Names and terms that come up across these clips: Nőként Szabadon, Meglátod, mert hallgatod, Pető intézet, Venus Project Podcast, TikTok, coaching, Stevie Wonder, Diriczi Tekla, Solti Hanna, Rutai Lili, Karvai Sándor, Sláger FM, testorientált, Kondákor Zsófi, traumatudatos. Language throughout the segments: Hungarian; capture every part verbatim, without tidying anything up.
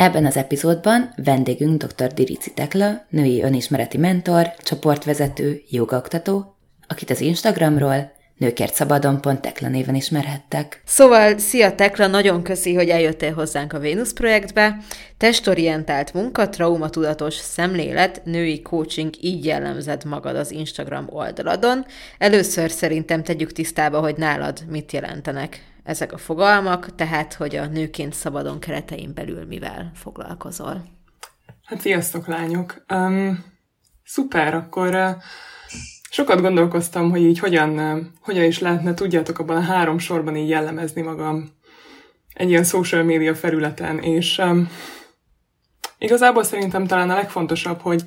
Ebben az epizódban vendégünk doktor Diriczi Tekla, női önismereti mentor, csoportvezető, jogaoktató, akit az Instagramról Nőként Szabadon pont Tekla néven ismerhettek. Szóval, szia Tekla, nagyon köszi, hogy eljöttél hozzánk a Venus projektbe. Testorientált munka, traumatudatos szemlélet, női coaching, így jellemzed magad az Instagram oldaladon. Először szerintem tegyük tisztába, hogy nálad mit jelentenek ezek a fogalmak, tehát, hogy a Nőként Szabadon keretein belül mivel foglalkozol. Hát, sziasztok, lányok! Um, szuper, akkor uh, sokat gondolkoztam, hogy így hogyan, uh, hogyan is lehetne, tudjátok, abban a három sorban így jellemezni magam egy ilyen social media felületen, és um, igazából szerintem talán a legfontosabb, hogy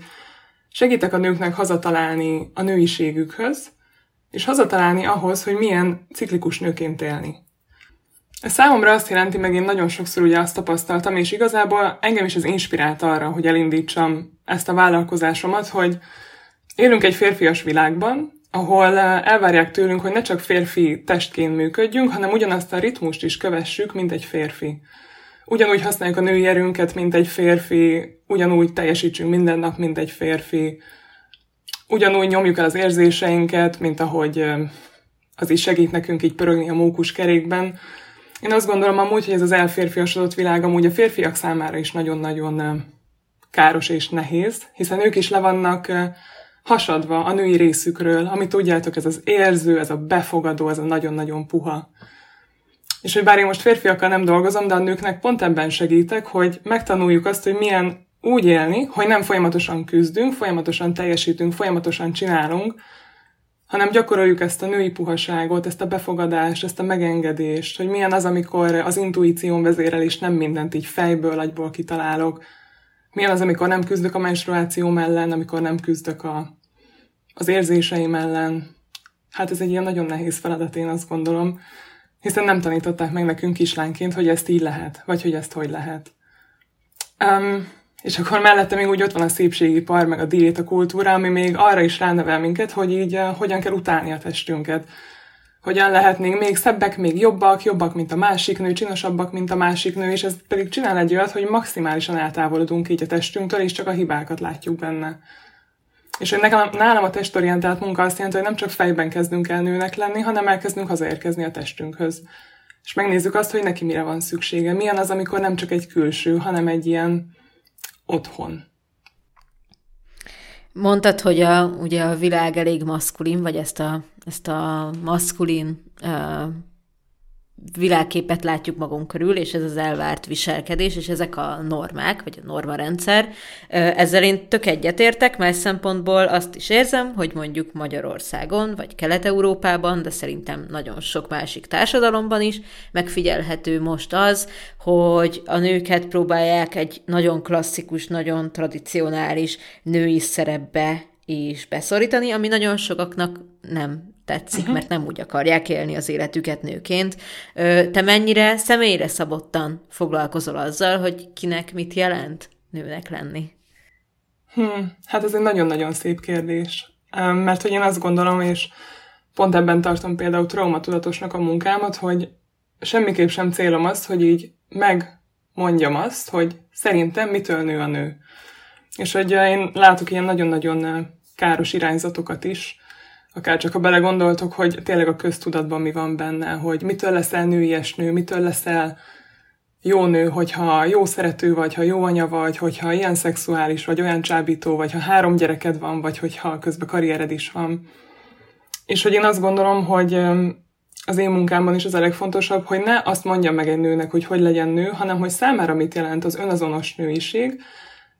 segítek a nőknek hazatalálni a nőiségükhöz, és hazatalálni ahhoz, hogy milyen ciklikus nőként élni. Ez számomra azt jelenti, meg én nagyon sokszor ugye azt tapasztaltam, és igazából engem is ez inspirált arra, hogy elindítsam ezt a vállalkozásomat, hogy élünk egy férfias világban, ahol elvárják tőlünk, hogy ne csak férfi testként működjünk, hanem ugyanazt a ritmust is kövessük, mint egy férfi. Ugyanúgy használjuk a női erőnket, mint egy férfi, ugyanúgy teljesítsünk minden nap, mint egy férfi, ugyanúgy nyomjuk el az érzéseinket, mint ahogy az is segít nekünk így pörögni a mókuskerékben. Én azt gondolom amúgy, hogy ez az elférfiasodott világ amúgy a férfiak számára is nagyon-nagyon káros és nehéz, hiszen ők is le vannak hasadva a női részükről, amit tudjátok, ez az érző, ez a befogadó, ez a nagyon-nagyon puha. És hogy bár én most férfiakkal nem dolgozom, de a nőknek pont ebben segítek, hogy megtanuljuk azt, hogy milyen úgy élni, hogy nem folyamatosan küzdünk, folyamatosan teljesítünk, folyamatosan csinálunk, hanem gyakoroljuk ezt a női puhaságot, ezt a befogadást, ezt a megengedést, hogy milyen az, amikor az intuícióm vezérel, és nem mindent így fejből, agyból kitalálok. Milyen az, amikor nem küzdök a menstruációm ellen, amikor nem küzdök a, az érzéseim ellen. Hát ez egy ilyen nagyon nehéz feladat, én azt gondolom, hiszen nem tanították meg nekünk kislányként, hogy ezt így lehet, vagy hogy ezt hogy lehet. Um, és akkor mellette még úgy ott van a szépségipar, meg a diétakultúra, ami még arra is ránevel minket, hogy így uh, hogyan kell utálni a testünket. Hogyan lehetnénk még szebbek, még jobbak, jobbak, mint a másik nő, csinosabbak, mint a másik nő, és ez pedig csinál egy olyat, hogy maximálisan eltávolodunk így a testünktől, és csak a hibákat látjuk benne. És hogy nekem, nálam a testorientált munka azt jelenti, hogy nem csak fejben kezdünk el nőnek lenni, hanem elkezdünk hazaérkezni a testünkhöz. És megnézzük azt, hogy neki mire van szüksége. Milyen az, amikor nem csak egy külső, hanem egy ilyen otthon. Mondtad, hogy a, ugye a világ elég maszkulin, vagy ezt a, ezt a maszkulin uh, világképet látjuk magunk körül, és ez az elvárt viselkedés, és ezek a normák, vagy a normarendszer. Uh, ezzel én tök egyetértek, más szempontból azt is érzem, hogy mondjuk Magyarországon, vagy Kelet-Európában, de szerintem nagyon sok másik társadalomban is megfigyelhető most az, hogy a nőket próbálják egy nagyon klasszikus, nagyon tradicionális női szerepbe is beszorítani, ami nagyon sokaknak nem tetszik, mert nem úgy akarják élni az életüket nőként. Te mennyire személyre szabottan foglalkozol azzal, hogy kinek mit jelent nőnek lenni? Hmm, hát ez egy nagyon-nagyon szép kérdés, mert hogy én azt gondolom, és pont ebben tartom például traumatudatosnak a munkámat, hogy semmiképp sem célom azt, hogy így megmondjam azt, hogy szerintem mitől nő a nő. És hogy én látok ilyen nagyon-nagyon káros irányzatokat is, akár csak ha belegondoltok, hogy tényleg a köztudatban mi van benne, hogy mitől leszel nőies nő, mitől leszel jó nő, hogyha jó szerető vagy, ha jó anya vagy, hogyha ilyen szexuális vagy, olyan csábító vagy, ha három gyereked van, vagy hogyha közben karriered is van. És hogy én azt gondolom, hogy az én munkámban is az a legfontosabb, hogy ne azt mondjam meg egy nőnek, hogy hogy legyen nő, hanem hogy számára mit jelent az önazonos nőiség,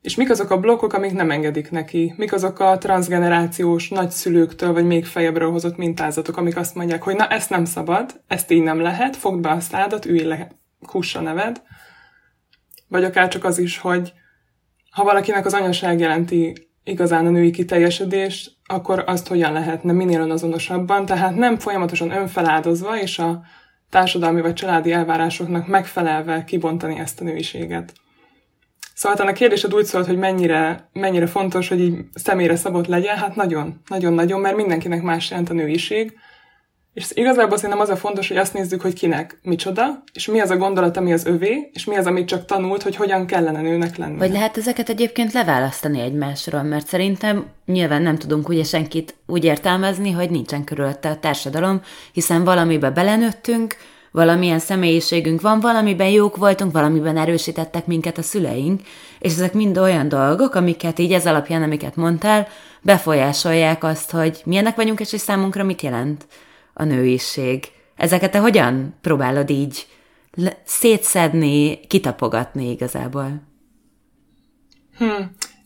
És mik azok a blokkok, amik nem engedik neki? Mik azok a transzgenerációs nagyszülőktől, vagy még fejebbről hozott mintázatok, amik azt mondják, hogy na, ezt nem szabad, ezt így nem lehet, fogd be a szádat, ülj le, kussa neved. Vagy akár csak az is, hogy ha valakinek az anyaság jelenti igazán a női kiteljesedést, akkor azt hogyan lehetne minél önazonosabban, tehát nem folyamatosan önfeláldozva és a társadalmi vagy családi elvárásoknak megfelelve kibontani ezt a nőiséget. Szóval hát a kérdésed úgy szólt, hogy mennyire, mennyire fontos, hogy így személyre szabott legyen, hát nagyon, nagyon-nagyon, mert mindenkinek más jelent a nőiség. És igazából szerintem az a fontos, hogy azt nézzük, hogy kinek micsoda, és mi az a gondolat, ami az övé, és mi az, amit csak tanult, hogy hogyan kellene nőnek lenni. Vagy lehet ezeket egyébként leválasztani egymásról, mert szerintem nyilván nem tudunk ugye senkit úgy értelmezni, hogy nincsen körülötte a társadalom, hiszen valamibe belenőttünk, valamilyen személyiségünk van, valamiben jók voltunk, valamiben erősítettek minket a szüleink, és ezek mind olyan dolgok, amiket így ez alapján, amiket mondtál, befolyásolják azt, hogy milyenek vagyunk, és hogy számunkra mit jelent a nőiség. Ezeket te hogyan próbálod így szétszedni, kitapogatni igazából? Hm.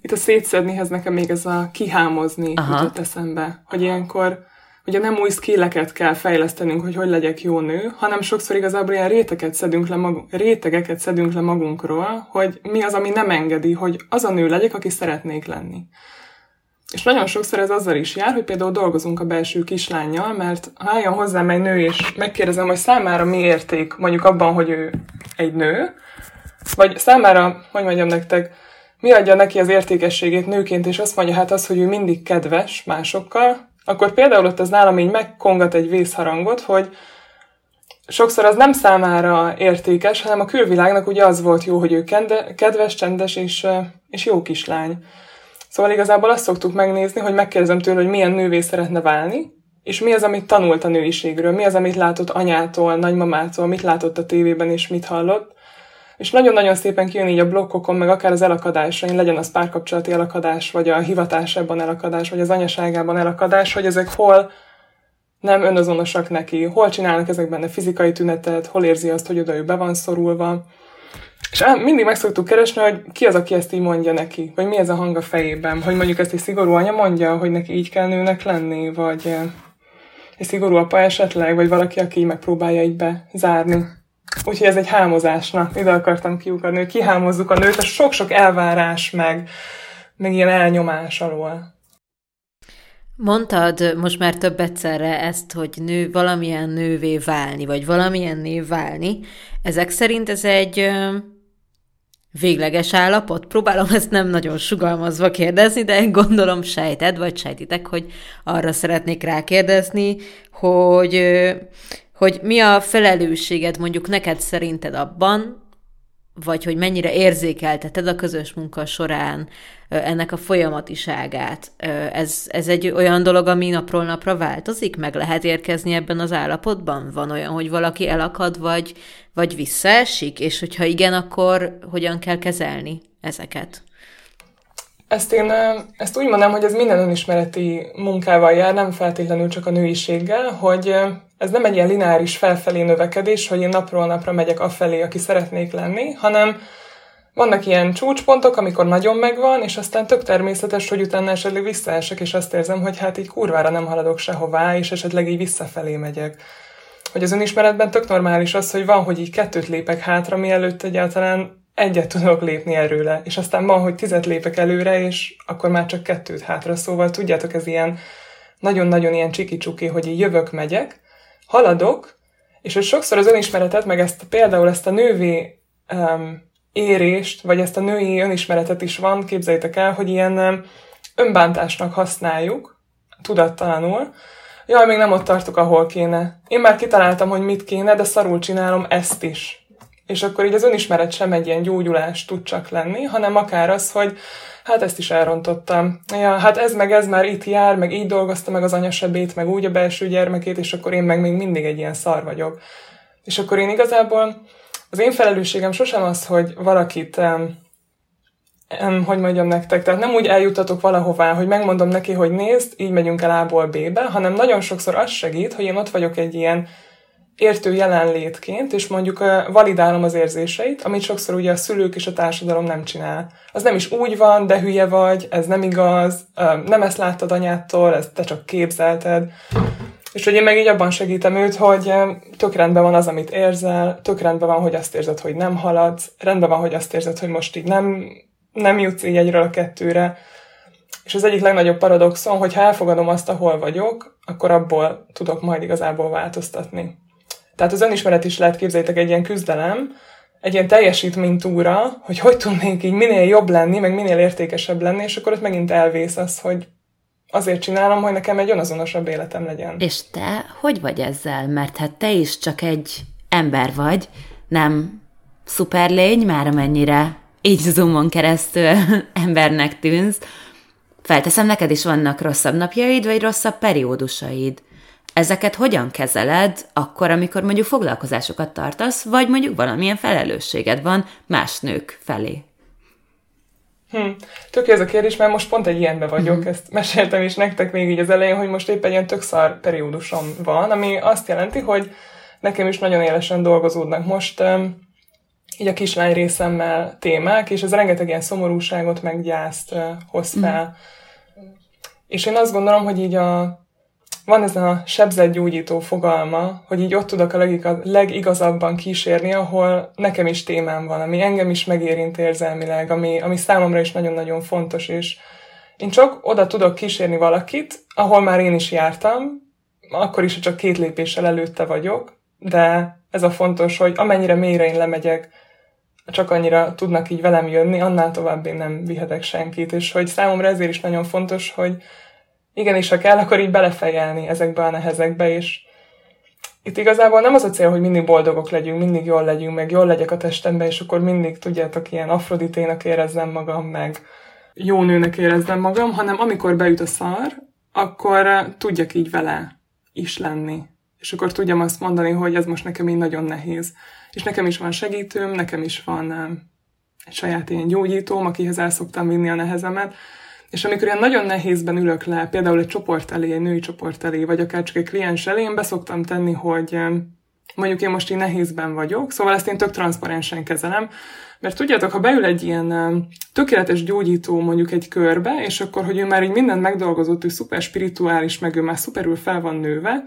Itt a szétszednihez nekem még ez a kihámozni jutott eszembe, hogy ilyenkor ugye nem új skilleket kell fejlesztenünk, hogy hogy legyek jó nő, hanem sokszor igazából ilyen rétegeket szedünk le, magu- rétegeket szedünk le magunkról, hogy mi az, ami nem engedi, hogy az a nő legyek, aki szeretnék lenni. És nagyon sokszor ez azzal is jár, hogy például dolgozunk a belső kislánnyal, mert ha álljon hozzám egy nő, és megkérdezem, hogy számára mi érték mondjuk abban, hogy ő egy nő, vagy számára, hogy mondjam nektek, mi adja neki az értékességét nőként, és azt mondja, hát az, hogy ő mindig kedves másokkal, akkor például ott az nálam így megkongat egy vészharangot, hogy sokszor az nem számára értékes, hanem a külvilágnak ugye az volt jó, hogy ő kende, kedves, csendes és, és jó kislány. Szóval igazából azt szoktuk megnézni, hogy megkérdezem tőle, hogy milyen nővé szeretne válni, és mi az, amit tanult a nőiségről, mi az, amit látott anyától, nagymamától, mit látott a tévében és mit hallott. És nagyon-nagyon szépen kijön így a blokkokon, meg akár az elakadásain, legyen az párkapcsolati elakadás, vagy a hivatásában elakadás, vagy az anyaságában elakadás, hogy ezek hol nem önazonosak neki, hol csinálnak ezek benne fizikai tünetet, hol érzi azt, hogy oda ő be van szorulva. És mindig meg szoktuk keresni, hogy ki az, aki ezt így mondja neki, vagy mi ez a hang a fejében, hogy mondjuk ezt egy szigorú anya mondja, hogy neki így kell nőnek lenni, vagy egy szigorú apa esetleg, vagy valaki, aki így megpróbálja így bezárni. Úgyhogy ez egy hámozásnak, ide akartam kiukadni, hogy kihámozzuk a nőt, a sok-sok elvárás meg, meg ilyen elnyomás alól. Mondtad most már több egyszerre ezt, hogy nő, valamilyen nővé válni, vagy valamilyen nő válni. Ezek szerint ez egy ö, végleges állapot? Próbálom ezt nem nagyon sugalmazva kérdezni, de gondolom sejted, vagy sejtitek, hogy arra szeretnék rákérdezni, hogy... Ö, hogy mi a felelősséged mondjuk neked szerinted abban, vagy hogy mennyire érzékelteted a közös munka során ennek a folyamatiságát. Ez, ez egy olyan dolog, ami napról napra változik? Meg lehet érkezni ebben az állapotban? Van olyan, hogy valaki elakad, vagy, vagy visszaesik? És hogyha igen, akkor hogyan kell kezelni ezeket? Ezt én ezt úgy mondom, hogy ez minden önismereti munkával jár, nem feltétlenül csak a nőiséggel, hogy ez nem egy ilyen lineáris felfelé növekedés, hogy én napról napra megyek afelé, aki szeretnék lenni, hanem vannak ilyen csúcspontok, amikor nagyon megvan, és aztán tök természetes, hogy utána esetleg visszaesek, és azt érzem, hogy hát így kurvára nem haladok sehová, és esetleg így visszafelé megyek. Hogy az önismeretben tök normális az, hogy van, hogy így kettőt lépek hátra, mielőtt egyáltalán egyet tudok lépni erőle, és aztán van, hogy tizet lépek előre, és akkor már csak kettőt hátra. Szóval tudjátok, ez ilyen nagyon-nagyon ilyen csiki-csuki, hogy így jövök, megyek, haladok, és hogy sokszor az önismeretet, meg ezt például ezt a nővé um, érést, vagy ezt a női önismeretet is van, képzeljétek el, hogy ilyen um, önbántásnak használjuk, tudattalanul. Jaj, még nem ott tartok, ahol kéne. Én már kitaláltam, hogy mit kéne, de szarul csinálom ezt is. És akkor így az önismeret sem egy ilyen gyógyulás tud csak lenni, hanem akár az, hogy hát ezt is elrontottam. Ja, hát ez meg ez már itt jár, meg így dolgozta meg az anyasebét, meg úgy a belső gyermekét, és akkor én meg még mindig egy ilyen szar vagyok. És akkor én igazából, az én felelősségem sosem az, hogy valakit, em, em, hogy mondjam nektek, tehát nem úgy eljutatok valahová, hogy megmondom neki, hogy nézd, így megyünk el A-ból B-be, hanem nagyon sokszor az segít, hogy én ott vagyok egy ilyen értő jelenlétként, és mondjuk validálom az érzéseit, amit sokszor ugye a szülők és a társadalom nem csinál. Az nem is úgy van, de hülye vagy, ez nem igaz, nem ezt láttad anyádtól, ezt te csak képzelted. És hogy én meg így abban segítem őt, hogy tök rendben van az, amit érzel, tök rendben van, hogy azt érzed, hogy nem haladsz, rendben van, hogy azt érzed, hogy most így nem, nem jutsz így egyről a kettőre. És az egyik legnagyobb paradoxon, hogy ha elfogadom azt, ahol vagyok, akkor abból tudok majd igazából változtatni. Tehát az önismeret is lehet, képzeljétek, egy ilyen küzdelem, egy ilyen teljesítménytúra, hogy hogy tudnék így minél jobb lenni, meg minél értékesebb lenni, és akkor ott megint elvész az, hogy azért csinálom, hogy nekem egy önazonosabb életem legyen. És te hogy vagy ezzel? Mert hát te is csak egy ember vagy, nem szuperlény, már amennyire így zoomon keresztül embernek tűnsz. Felteszem, neked is vannak rosszabb napjaid, vagy rosszabb periódusaid. Ezeket hogyan kezeled akkor, amikor mondjuk foglalkozásokat tartasz, vagy mondjuk valamilyen felelősséged van más nők felé? Hm. Tök ez a kérdés, mert most pont egy ilyenben vagyok, mm. ezt meséltem is nektek még így az elején, hogy most éppen ilyen tök szar periódusom van, ami azt jelenti, hogy nekem is nagyon élesen dolgozódnak most um, így a kislány részemmel témák, és ez rengeteg ilyen szomorúságot, meg gyászt uh, hoz fel. Mm. És én azt gondolom, hogy így a van ez a sebzetgyógyító fogalma, hogy így ott tudok a legigaz, legigazabban kísérni, ahol nekem is témám van, ami engem is megérint érzelmileg, ami, ami számomra is nagyon-nagyon fontos, és én csak oda tudok kísérni valakit, ahol már én is jártam, akkor is, csak két lépéssel előtte vagyok, de ez a fontos, hogy amennyire mélyre én lemegyek, csak annyira tudnak így velem jönni, annál tovább én nem vihetek senkit, és hogy számomra ezért is nagyon fontos, hogy igenis, ha kell, akkor így belefejelni ezekbe a nehezekbe, és itt igazából nem az a cél, hogy mindig boldogok legyünk, mindig jól legyünk, meg jól legyek a testembe, és akkor mindig, tudjátok, ilyen Afroditénak érezzem magam, meg jó nőnek érezzem magam, hanem amikor beüt a szar, akkor tudjak így vele is lenni. És akkor tudjam azt mondani, hogy ez most nekem így nagyon nehéz. És nekem is van segítőm, nekem is van egy saját ilyen gyógyítóm, akihez el szoktam vinni a nehezemet. És amikor ilyen nagyon nehézben ülök le, például egy csoport elé, egy női csoport elé, vagy akár csak egy kliens elé, én beszoktam tenni, hogy mondjuk én most így nehézben vagyok, szóval ezt én tök transzparensen kezelem, mert tudjátok, ha beül egy ilyen tökéletes gyógyító mondjuk egy körbe, és akkor, hogy ő már így mindent megdolgozott, ő szuper spirituális, meg ő már szuperül fel van nőve,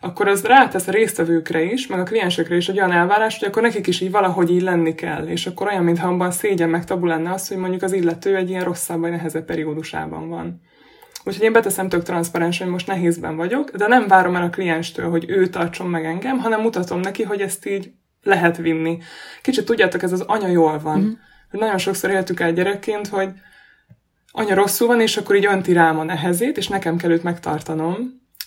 akkor az rátesz a résztvevőkre is, meg a kliensekre is egy olyan elvárás, hogy akkor nekik is így valahogy így lenni kell, és akkor olyan, mintha abban szégyen meg tabu lenne az, hogy mondjuk az illető egy ilyen rosszabb vagy nehezebb periódusában van. Úgyhogy én beteszem tök transzparens, hogy most nehézben vagyok, de nem várom el a klienstől, hogy ő tartson meg engem, hanem mutatom neki, hogy ezt így lehet vinni. Kicsit tudjátok, ez az anya jól van. Mm. Hogy nagyon sokszor éltük el gyerekként, hogy anya rosszul van, és akkor így önti rám a nehezét, és nekem kell őt megtartanom.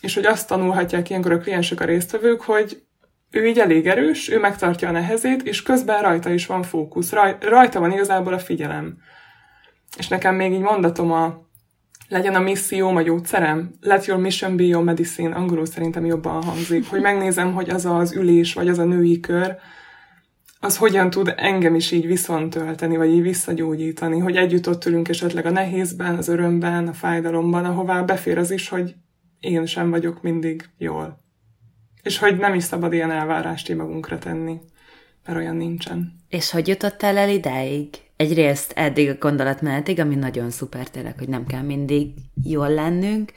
És hogy azt tanulhatják ilyenkor a kliensek, a résztvevők, hogy ő így elég erős, ő megtartja a nehezét, és közben rajta is van fókusz, rajta van igazából a figyelem. És nekem még így mondatom a legyen a misszióm a gyógyszerem, let your mission be your medicine, angolul szerintem jobban hangzik, hogy megnézem, hogy az az ülés, vagy az a női kör, az hogyan tud engem is így viszontölteni, vagy így visszagyógyítani, hogy együtt ott ülünk esetleg a nehézben, az örömben, a fájdalomban, ahová befér az is, hogy én sem vagyok mindig jól. És hogy nem is szabad ilyen elvárást így magunkra tenni, mert olyan nincsen. És hogy jutottál el idáig? Egyrészt eddig a gondolatmenetig, ami nagyon szuper tényleg, hogy nem kell mindig jól lennünk,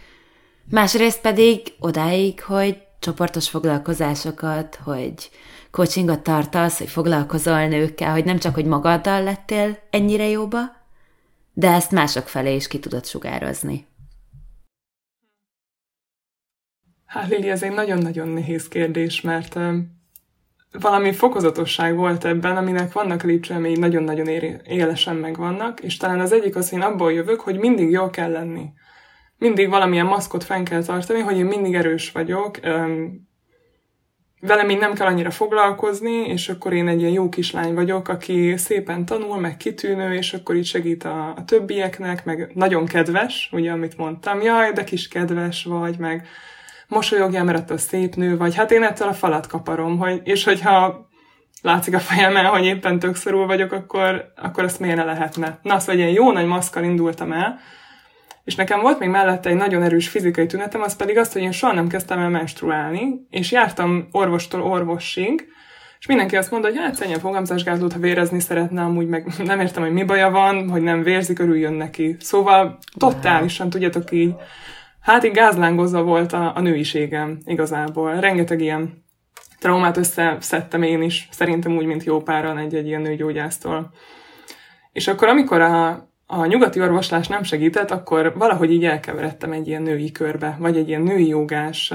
másrészt pedig odáig, hogy csoportos foglalkozásokat, hogy coachingot tartasz, hogy foglalkozol nőkkel, hogy nem csak, hogy magaddal lettél ennyire jóba, de ezt mások felé is ki tudod sugározni. Hát Lili, ez egy nagyon-nagyon nehéz kérdés, mert um, valami fokozatosság volt ebben, aminek vannak lépcsői, ami nagyon-nagyon ér- élesen megvannak, és talán az egyik az, hogy én abból jövök, hogy mindig jól kell lenni. Mindig valamilyen maszkot fenn kell tartani, hogy én mindig erős vagyok, um, velem így nem kell annyira foglalkozni, és akkor én egy ilyen jó kislány vagyok, aki szépen tanul, meg kitűnő, és akkor így segít a, a többieknek, meg nagyon kedves, ugye, amit mondtam, jaj, de kis kedves vagy, meg mosolyogjál, mert attól szép nő vagy, hát én ettől a falat kaparom, hogy, és hogyha látszik a fejemben, hogy éppen tök szorul vagyok, akkor, akkor ezt miért ne lehetne. Na, szóval egy jó nagy maszkkal indultam el, És nekem volt még mellette egy nagyon erős fizikai tünetem, az pedig az, hogy én soha nem kezdtem el menstruálni, és jártam orvostól orvosig, és mindenki azt mondta, hogy hát szennyi a fogamzásgátlót, ha vérezni szeretne, amúgy meg nem értem, hogy mi baja van, hogy nem vérzik, örüljön neki. Szóval totálisan, tudjátok így, hát így gázlángozva volt a, a nőiségem igazából. Rengeteg ilyen traumát összeszedtem én is, szerintem úgy, mint jó páran egy-egy ilyen nőgyógyásztól. És akkor, amikor a A nyugati orvoslás nem segített, akkor valahogy így elkeveredtem egy ilyen női körbe, vagy egy ilyen női jogás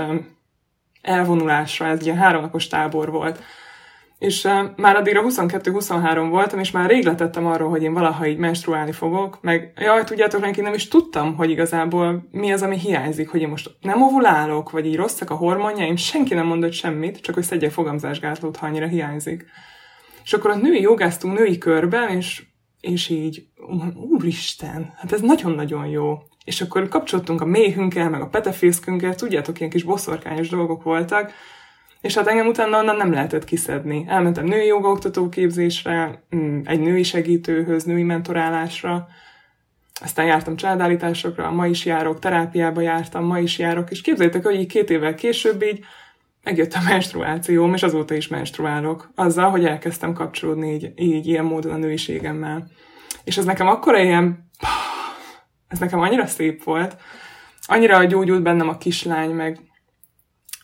elvonulásra, ez egy ilyen háromnapos tábor volt. És már addigra huszonkettő-huszonhárom voltam, és már rég letettem arról, hogy én valaha így menstruálni fogok, meg jaj, tudjátok, neki nem is tudtam, hogy igazából mi az, ami hiányzik, hogy én most nem ovulálok, vagy így rosszak a hormonjaim, senki nem mondott semmit, csak hogy szedjek fogamzásgátlót, ha annyira hiányzik. És akkor ott női jogáztunk női körben, és és így, úristen, hát ez nagyon-nagyon jó. És akkor kapcsoltunk a méhünkkel, meg a petefészkünkkel, tudjátok, ilyen kis boszorkányos dolgok voltak, és hát engem utána onnan nem lehetett kiszedni. Elmentem női jogaoktató képzésre, egy női segítőhöz, női mentorálásra, aztán jártam családállításokra, ma is járok, terápiába jártam, ma is járok, és képzeljétek, hogy így két évvel később így megjött a menstruációm, és azóta is menstruálok. Azzal, hogy elkezdtem kapcsolódni így, így ilyen módon a nőiségemmel. És ez nekem akkora ilyen... Ez nekem annyira szép volt. Annyira gyógyult bennem a kislány, meg...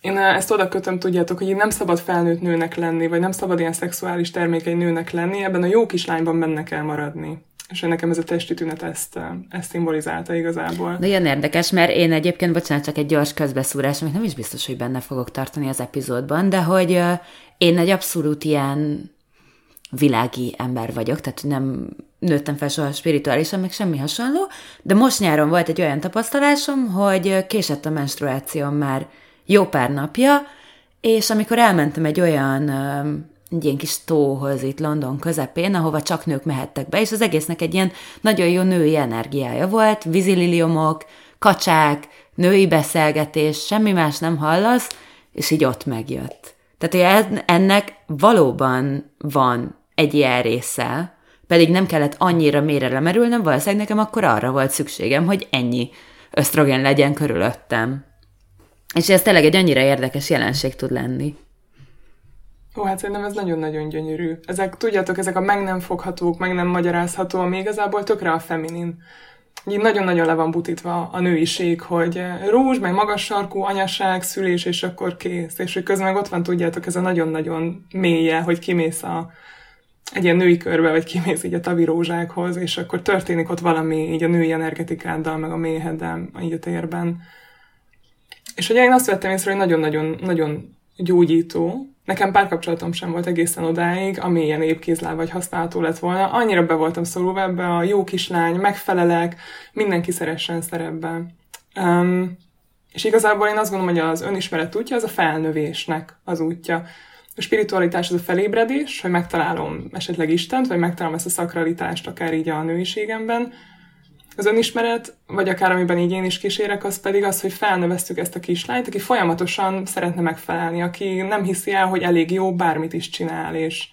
Én ezt oda kötöm, tudjátok, hogy így nem szabad felnőtt nőnek lenni, vagy nem szabad ilyen szexuális termékeny nőnek lenni, ebben a jó kislányban benne kell maradni. És nekem ez a testi tünet ezt, ezt szimbolizálta igazából. Nagyon érdekes, mert én egyébként, bocsánat, csak egy gyors közbeszúrás, amit nem is biztos, hogy benne fogok tartani az epizódban, de hogy én egy abszolút ilyen világi ember vagyok, tehát nem nőttem fel soha spirituálisan, meg semmi hasonló, de most nyáron volt egy olyan tapasztalásom, hogy késett a menstruációm már jó pár napja, és amikor elmentem egy olyan... egy ilyen kis tóhoz itt London közepén, ahova csak nők mehettek be, és az egésznek egy ilyen nagyon jó női energiája volt, vízililiomok, kacsák, női beszélgetés, semmi más nem hallasz, és így ott megjött. Tehát ennek valóban van egy ilyen része, pedig nem kellett annyira mélyre lemerülnöm, valószínűleg nekem akkor arra volt szükségem, hogy ennyi ösztrogén legyen körülöttem. És ez tényleg egy annyira érdekes jelenség tud lenni. Ó, hát szerintem ez nagyon-nagyon gyönyörű. Ezek, tudjátok, ezek a meg nem foghatók, meg nem magyarázható, ami igazából tökre a feminin. Így nagyon-nagyon le van butítva a nőiség, hogy rúzs, meg magas sarkú, anyaság, szülés, és akkor kész. És hogy közben meg ott van, tudjátok, ez a nagyon-nagyon mélye, hogy kimész a, egy ilyen női körbe, vagy kimész így a tavirózsákhoz, és akkor történik ott valami így a női energetikáddal, meg a méheddel így a térben. És ugye én azt vettem észre, hogy nagyon-nagyon-nagyon gyógyító. Nekem párkapcsolatom sem volt egészen odáig, ami ilyen épkézláb vagy használható lett volna. Annyira be voltam szorulva ebbe a jó kislány, megfelelek, mindenki szeressen szerepbe. Um, és igazából én azt gondolom, hogy az önismeret útja az a felnövésnek az útja. A spiritualitás az a felébredés, hogy megtalálom esetleg Istent, vagy megtalálom ezt a szakralitást akár így a nőiségemben. Az önismeret, vagy akár amiben így én is kísérek, az pedig az, hogy felnövesztük ezt a kislányt, aki folyamatosan szeretne megfelelni, aki nem hiszi el, hogy elég jó, bármit is csinál, és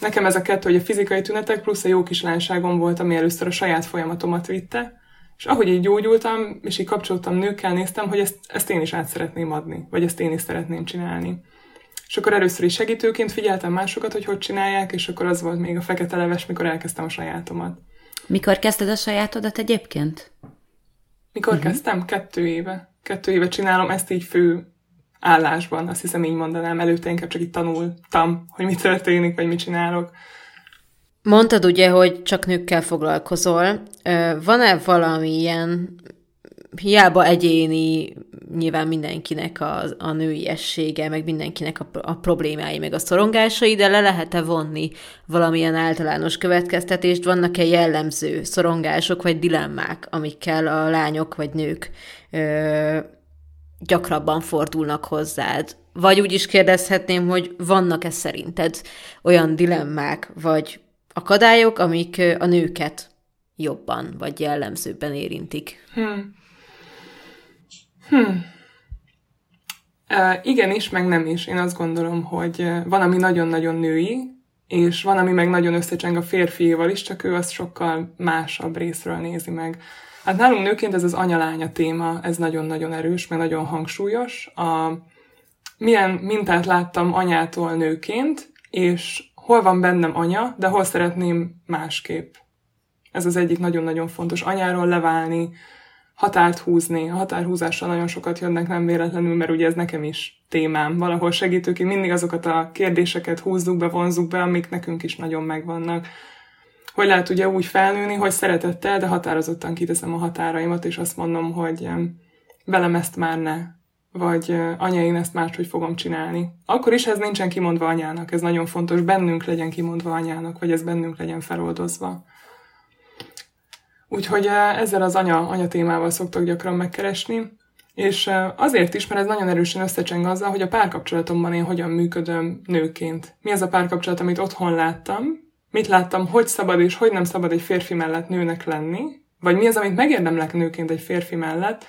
nekem ez a kettő, hogy a fizikai tünetek plusz a jó kislányságom volt, ami először a saját folyamatomat vitte, és ahogy így gyógyultam, és így kapcsoltam nőkkel, néztem, hogy ezt, ezt én is át szeretném adni, vagy ezt én is szeretném csinálni. És akkor először is segítőként figyeltem másokat, hogy hogy csinálják, és akkor az volt még a fekete leves, mikor elkezdtem a sajátomat. Mikor kezdted a sajátodat egyébként? Mikor uh-huh. kezdtem? Kettő éve. Kettő éve csinálom ezt így fő állásban, azt hiszem így mondanám. Előtte inkább csak így tanultam, hogy mi történik, vagy mit csinálok. Mondtad ugye, hogy csak nőkkel foglalkozol. Van-e valami ilyen, hiába egyéni, nyilván mindenkinek a, a nőiessége, meg mindenkinek a, a problémái, meg a szorongásai, de le lehet-e vonni valamilyen általános következtetést? Vannak-e jellemző szorongások vagy dilemmák, amikkel a lányok vagy nők ö, gyakrabban fordulnak hozzád? Vagy úgy is kérdezhetném, hogy vannak-e szerinted olyan dilemmák vagy akadályok, amik a nőket jobban vagy jellemzőbben érintik? Hmm. Hmm. Uh, igenis, meg nem is. Én azt gondolom, hogy van, ami nagyon-nagyon női, és van, ami meg nagyon összecseng a férfiéval is, csak ő azt sokkal másabb részről nézi meg. Hát nálunk nőként ez az anyalánya téma, ez nagyon-nagyon erős, meg nagyon hangsúlyos. A, milyen mintát láttam anyától nőként, és hol van bennem anya, de hol szeretném másképp. Ez az egyik nagyon-nagyon fontos. Anyáról leválni, határt húzni. A határhúzással nagyon sokat jönnek, nem véletlenül, mert ugye ez nekem is témám. Valahol segítőként mindig azokat a kérdéseket húzzuk be, vonzzuk be, amik nekünk is nagyon megvannak. Hogy lehet ugye úgy felnőni, hogy szeretettel, de határozottan kiteszem a határaimat, és azt mondom, hogy velem ezt már ne, vagy anya, én ezt máshogy fogom csinálni. Akkor is ez nincsen kimondva anyának, ez nagyon fontos, bennünk legyen kimondva anyának, vagy ez bennünk legyen feloldozva. Úgyhogy ezzel az anya, anya témával szoktak gyakran megkeresni, és azért is, mert ez nagyon erősen összecseng azzal, hogy a párkapcsolatomban én hogyan működöm nőként. Mi az a párkapcsolat, amit otthon láttam, mit láttam, hogy szabad és hogy nem szabad egy férfi mellett nőnek lenni, vagy mi az, amit megérdemlek nőként egy férfi mellett,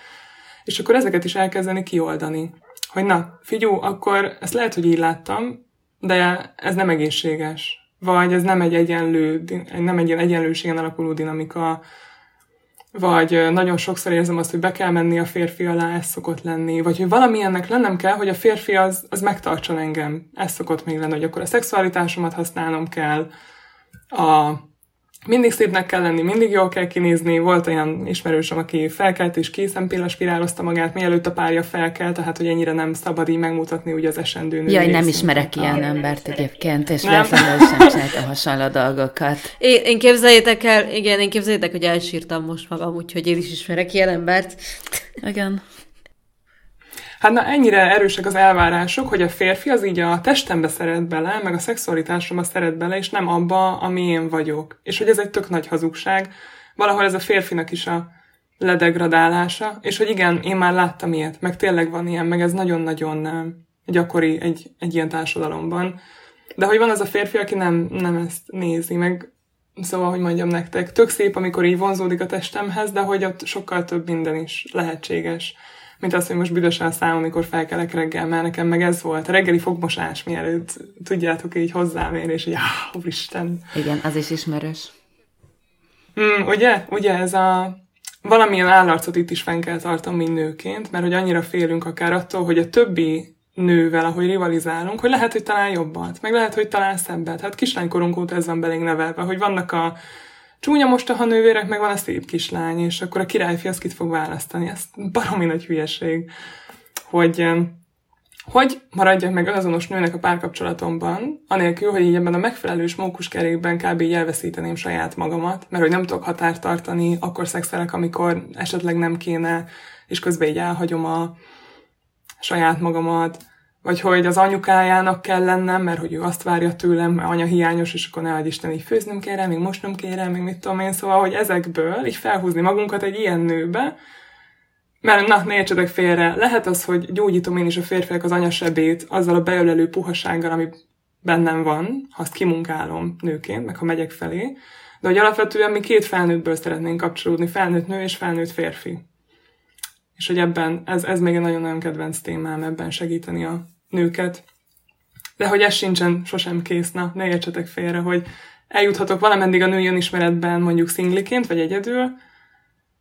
és akkor ezeket is elkezdeni kioldani. Hogy na, figyú, akkor ezt lehet, hogy így láttam, de ez nem egészséges. Vagy ez nem egy, egyenlő, nem egy egyenlőségen alapuló dinamika, vagy nagyon sokszor érzem azt, hogy be kell menni a férfi alá, ez szokott lenni, vagy hogy valamilyennek lennem kell, hogy a férfi az, az megtartson engem. Ez szokott még lenni, hogy akkor a szexualitásomat használnom kell, a mindig szépnek kell lenni, mindig jól kell kinézni. Volt olyan ismerősöm, aki felkelt és készempéllel spirálozta magát, mielőtt a párja felkelt, tehát hogy ennyire nem szabad így megmutatni ugye az esendő női. Jaj, nem ismerek ilyen embert egyébként, és lefelől sem csinált a hasonló dolgokat. Én, én képzeljétek el, igen, én képzeljétek, hogy elsírtam most magam, úgyhogy én is ismerek ilyen embert. Igen. Hát na, ennyire erősek az elvárások, hogy a férfi az így a testembe szeret bele, meg a szexualitásomba szeret bele, és nem abba, ami én vagyok. És hogy ez egy tök nagy hazugság. Valahol ez a férfinak is a ledegradálása, és hogy igen, én már láttam ilyet, meg tényleg van ilyen, meg ez nagyon-nagyon gyakori egy, egy ilyen társadalomban. De hogy van az a férfi, aki nem, nem ezt nézi, meg szóval, hogy mondjam nektek, tök szép, amikor így vonzódik a testemhez, de hogy ott sokkal több minden is lehetséges. Mint az, hogy most büdösen a szám, amikor felkelek reggel, mert nekem meg ez volt. A reggeli fogmosás mielőtt, tudjátok, így hozzám ér, és így, áh, úristen. Igen, az is ismerős. Mm, ugye? Ugye ez a... Valamilyen állarcot itt is fenn kell tartom, mint nőként, mert hogy annyira félünk akár attól, hogy a többi nővel, ahogy rivalizálunk, hogy lehet, hogy talán jobbat, meg lehet, hogy talán szebbet. Hát kislánykorunk óta ez van belénk nevelve, hogy vannak a csúnya mostoha nővérek, meg van a szép kislány, és akkor a királyfi az kit fog választani. Ez baromi nagy hülyeség. Hogy, hogy maradjak meg önazonos nőnek a párkapcsolatomban, anélkül, hogy így ebben a megfelelő mókuskerékben kb. Így elveszíteném saját magamat, mert hogy nem tudok határt tartani, akkor szexelek, amikor esetleg nem kéne, és közben így elhagyom a saját magamat, vagy hogy az anyukájának kell lennem, mert hogy ő azt várja tőlem, mert anya hiányos, és akkor ne adj Isten, így főznöm kell rá, még mosnom kell rá, még mit tudom én. Szóval, hogy ezekből így felhúzni magunkat egy ilyen nőbe, mert na, ne értsetek félre, lehet az, hogy gyógyítom én is a férfiak az anyasebét azzal a beölelő puhasággal, ami bennem van, ha azt kimunkálom nőként, meg ha megyek felé, de hogy alapvetően mi két felnőttből szeretnénk kapcsolódni, felnőtt nő és felnőtt férfi. És hogy ebben, ez, ez még egy nagyon-nagyon kedvenc témám, ebben segíteni a nőket. De hogy ez sincsen sosem kész, na, ne értsetek félre, hogy eljuthatok valameddig a női önismeretben, mondjuk szingliként, vagy egyedül,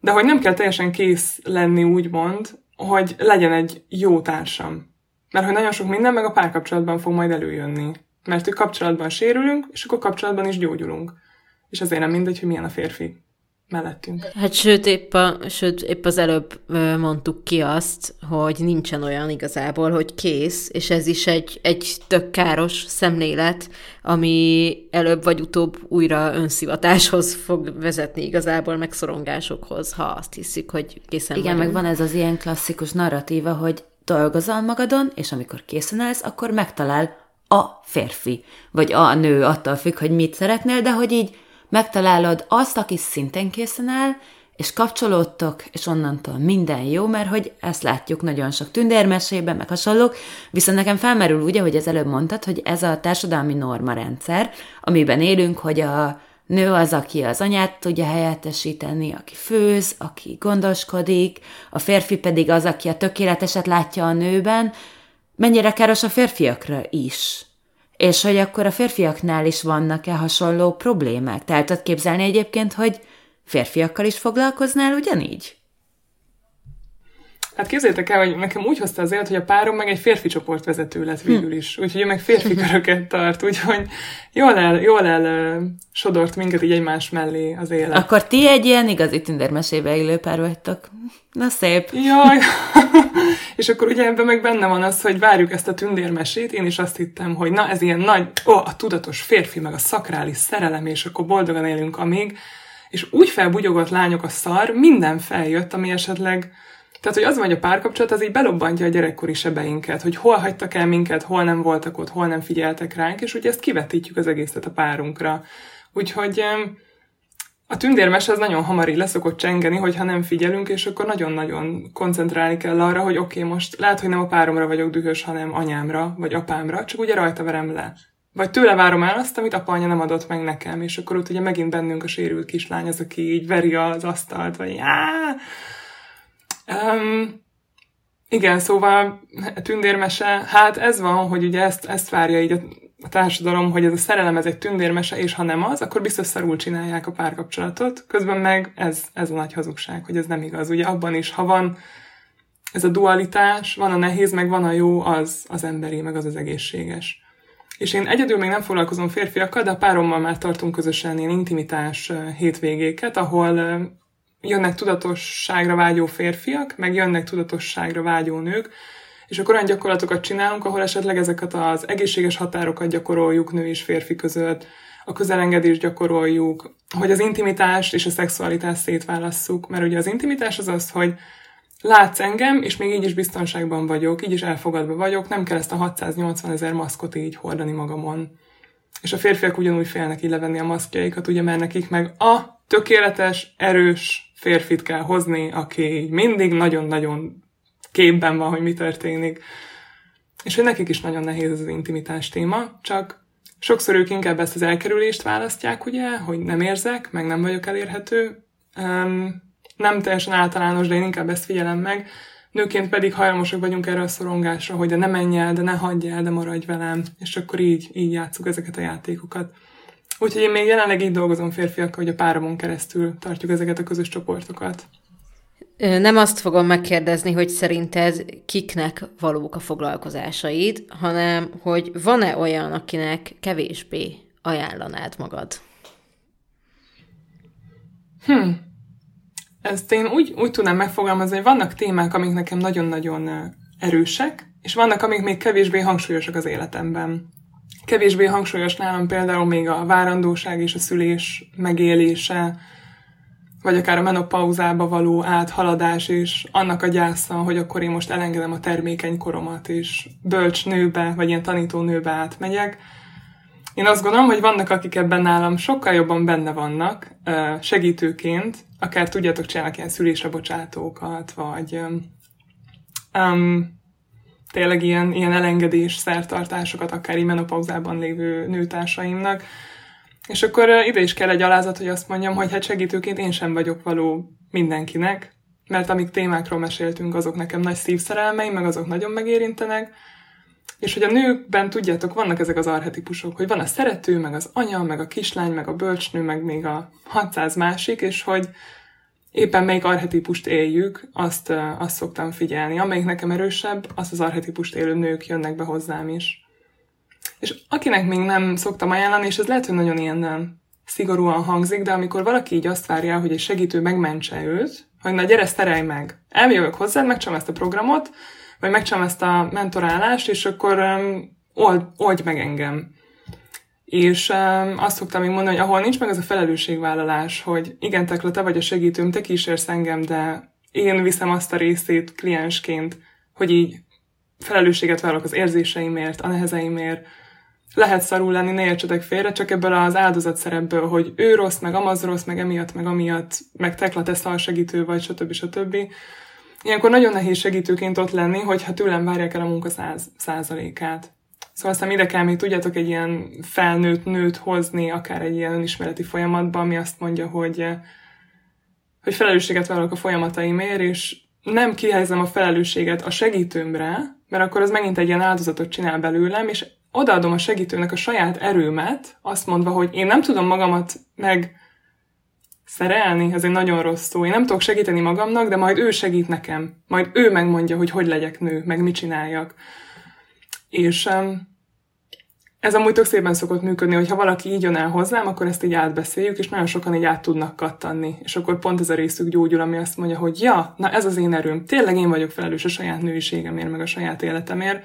de hogy nem kell teljesen kész lenni, úgymond, hogy legyen egy jó társam. Mert hogy nagyon sok minden meg a párkapcsolatban fog majd előjönni. Mert ők kapcsolatban sérülünk, és akkor kapcsolatban is gyógyulunk. És azért nem mindegy, hogy milyen a férfi mellettünk. Hát sőt épp, a, sőt, épp az előbb mondtuk ki azt, hogy nincsen olyan igazából, hogy kész, és ez is egy, egy tök káros szemlélet, ami előbb vagy utóbb újra önszivatáshoz fog vezetni igazából, meg szorongásokhoz, ha azt hiszik, hogy készen igen, vagyunk. Meg van ez az ilyen klasszikus narratíva, hogy dolgozol magadon, és amikor készen állsz, akkor megtalál a férfi, vagy a nő, attól függ, hogy mit szeretnél, de hogy így megtalálod azt, aki szintén készen áll, és kapcsolódtok, és onnantól minden jó, mert hogy ezt látjuk nagyon sok tündérmesében, meg hasonlók, viszont nekem felmerül ugye, hogy az előbb mondtad, hogy ez a társadalmi normarendszer, amiben élünk, hogy a nő az, aki az anyát tudja helyettesíteni, aki főz, aki gondoskodik, a férfi pedig az, aki a tökéleteset látja a nőben, mennyire káros a férfiakra is. És hogy akkor a férfiaknál is vannak-e hasonló problémák. Tehát tudod képzelni egyébként, hogy Férfiakkal is foglalkoznál ugyanígy? Hát képzeljétek el, hogy nekem úgy hozta az élet, hogy a párom meg egy férfi csoportvezető lett végül is. Úgyhogy ő meg férfi köröket tart, úgyhogy jól el, jól el sodort minket így egymás mellé az élet. Akkor ti egy ilyen igazi tündérmesébe élő pár vagytok. Na szép. Jaj. És akkor ugye ebben meg benne van az, hogy várjuk ezt a tündérmesét. Én is azt hittem, hogy na ez ilyen nagy, ó, a tudatos férfi, meg a szakrális szerelem, és akkor boldogan élünk amíg. És úgy felbugyogott lányok a szar, minden feljött, ami esetleg... Tehát, hogy az van, hogy a párkapcsolat, az így belobbantja a gyerekkori sebeinket, hogy hol hagytak el minket, hol nem voltak ott, hol nem figyeltek ránk, és ugye ezt kivetítjük az egészet a párunkra. Úgyhogy a tündérmese az nagyon hamar így leszokott csengeni, hogyha nem figyelünk, és akkor nagyon-nagyon koncentrálni kell arra, hogy oké, okay, most lehet, hogy nem a páromra vagyok dühös, hanem anyámra, vagy apámra, csak ugye rajta verem le. Vagy tőle várom el azt, amit apa anya nem adott meg nekem, és akkor ott ugye megint bennünk a sérült kislány az, aki így veri az asztalt, vagy áh! Um, igen, szóval tündérmese, hát ez van, hogy ugye ezt, ezt várja így a, a társadalom, hogy ez a szerelem, ez egy tündérmese, és ha nem az, akkor biztos szarul csinálják a párkapcsolatot. Közben meg ez, ez a nagy hazugság, hogy ez nem igaz. Ugye abban is, ha van ez a dualitás, van a nehéz, meg van a jó, az az emberi, meg az az egészséges. És én egyedül még nem foglalkozom férfiakkal, de a párommal már tartunk közösen ilyen intimitás hétvégéket, ahol... jönnek tudatosságra vágyó férfiak, meg jönnek tudatosságra vágyó nők, és akkor olyan gyakorlatokat csinálunk, ahol esetleg ezeket az egészséges határokat gyakoroljuk nő és férfi között, a közelengedést gyakoroljuk, hogy az intimitást és a szexualitást szétválasszuk, mert ugye az intimitás az az, hogy látsz engem, és még így is biztonságban vagyok, így is elfogadva vagyok, nem kell ezt a hatszáznyolcvanezer maszkot így hordani magamon. És a férfiak ugyanúgy félnek így levenni a maszkjaikat, ugye, mert nekik meg a tökéletes, erős férfit kell hozni, aki mindig nagyon-nagyon képben van, hogy mi történik. És hogy nekik is nagyon nehéz ez az intimitás téma, csak sokszor ők inkább ezt az elkerülést választják, ugye, hogy nem érzek, meg nem vagyok elérhető. Um, nem teljesen általános, de én inkább ezt figyelem meg. Nőként pedig hajlamosak vagyunk erre a szorongásra, hogy de ne menj el, de ne hagyj el, de maradj velem. És akkor így, így játsszuk ezeket a játékokat. Úgyhogy én még jelenleg így dolgozom férfiakkal, hogy a páromon keresztül tartjuk ezeket a közös csoportokat. Nem azt fogom megkérdezni, hogy szerinted kiknek valók a foglalkozásaid, hanem hogy van-e olyan, akinek kevésbé ajánlanád magad? Hm. Ezt én úgy, úgy tudnám megfogalmazni, hogy vannak témák, amik nekem nagyon-nagyon erősek, és vannak, amik még kevésbé hangsúlyosak az életemben. Kevésbé hangsúlyos nálam például még a várandóság és a szülés megélése, vagy akár a menopauzába való áthaladás, és annak a gyásza, hogy akkor én most elengedem a termékeny koromat, és bölcsnőbe, vagy ilyen tanítónőbe átmegyek. Én azt gondolom, hogy vannak, akik ebben nálam sokkal jobban benne vannak, segítőként, akár tudjátok, csinálnak ilyen szülésre bocsátókat, vagy... Um, tényleg ilyen, ilyen elengedés szertartásokat, akár így menopauzában lévő nőtársaimnak. És akkor ide is kell egy alázat, hogy azt mondjam, hogy hát segítőként én sem vagyok való mindenkinek, mert amik témákról meséltünk, azok nekem nagy szívszerelmeim, meg azok nagyon megérintenek. És hogy a nőkben, tudjátok, vannak ezek az archetipusok, hogy van a szerető, meg az anya, meg a kislány, meg a bölcsnő, meg még a hatszáz másik, és hogy éppen melyik archetípust éljük, azt, azt szoktam figyelni. Amelyik nekem erősebb, azt az archetípust élő nők jönnek be hozzám is. És akinek még nem szoktam ajánlani, és ez lehet, hogy nagyon ilyen szigorúan hangzik, de amikor valaki így azt várja, hogy egy segítő megmentse őt, hogy na gyere, szerelj meg, eljövök hozzád, megcsom ezt a programot, vagy megcsom ezt a mentorálást, és akkor um, old, old meg engem. És um, azt szoktam még mondani, hogy ahol nincs meg ez a felelősségvállalás, hogy igen, Tekla, te vagy a segítőm, te kísérsz engem, de én viszem azt a részét kliensként, hogy így felelősséget vállalok az érzéseimért, a nehezeimért. Lehet szarul lenni, ne értsetek félre, csak ebből az áldozatszerepből, hogy ő rossz, meg amaz rossz, meg emiatt, meg amiatt, meg Tekla, te szal segítő vagy, stb. stb. Ilyenkor nagyon nehéz segítőként ott lenni, hogyha tőlem várják el a munka száz százalékát. Szóval aztán ide kell még, tudjátok, egy ilyen felnőtt nőt hozni, akár egy ilyen önismereti folyamatban, ami azt mondja, hogy, hogy felelősséget vállalok a folyamataimért, és nem kihelyezem a felelősséget a segítőmre, mert akkor az megint egy ilyen áldozatot csinál belőlem, és odaadom a segítőnek a saját erőmet, azt mondva, hogy én nem tudom magamat meg szerelni, ez egy nagyon rossz szó. Én nem tudok segíteni magamnak, de majd ő segít nekem. Majd ő megmondja, hogy hogy legyek nő, meg mit csináljak. És ez amúgy tök szépen szokott működni, hogyha valaki így jön el hozzám, akkor ezt így átbeszéljük, és nagyon sokan így át tudnak kattanni. És akkor pont ez a részük gyógyul, ami azt mondja, hogy ja, na ez az én erőm. Tényleg én vagyok felelős a saját nőiségemért, meg a saját életemért.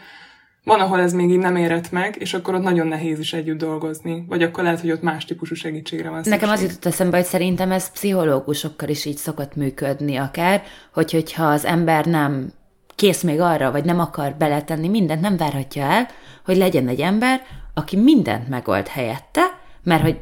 Van, ahol ez még így nem érett meg, és akkor ott nagyon nehéz is együtt dolgozni. Vagy akkor lehet, hogy ott más típusú segítségre van szükség. Nekem az jutott eszembe, hogy szerintem ez pszichológusokkal is így szokott működni akár, hogy, hogyha az ember nem kész még arra, vagy nem akar beletenni mindent, nem várhatja el, hogy legyen egy ember, aki mindent megold helyette, mert hogy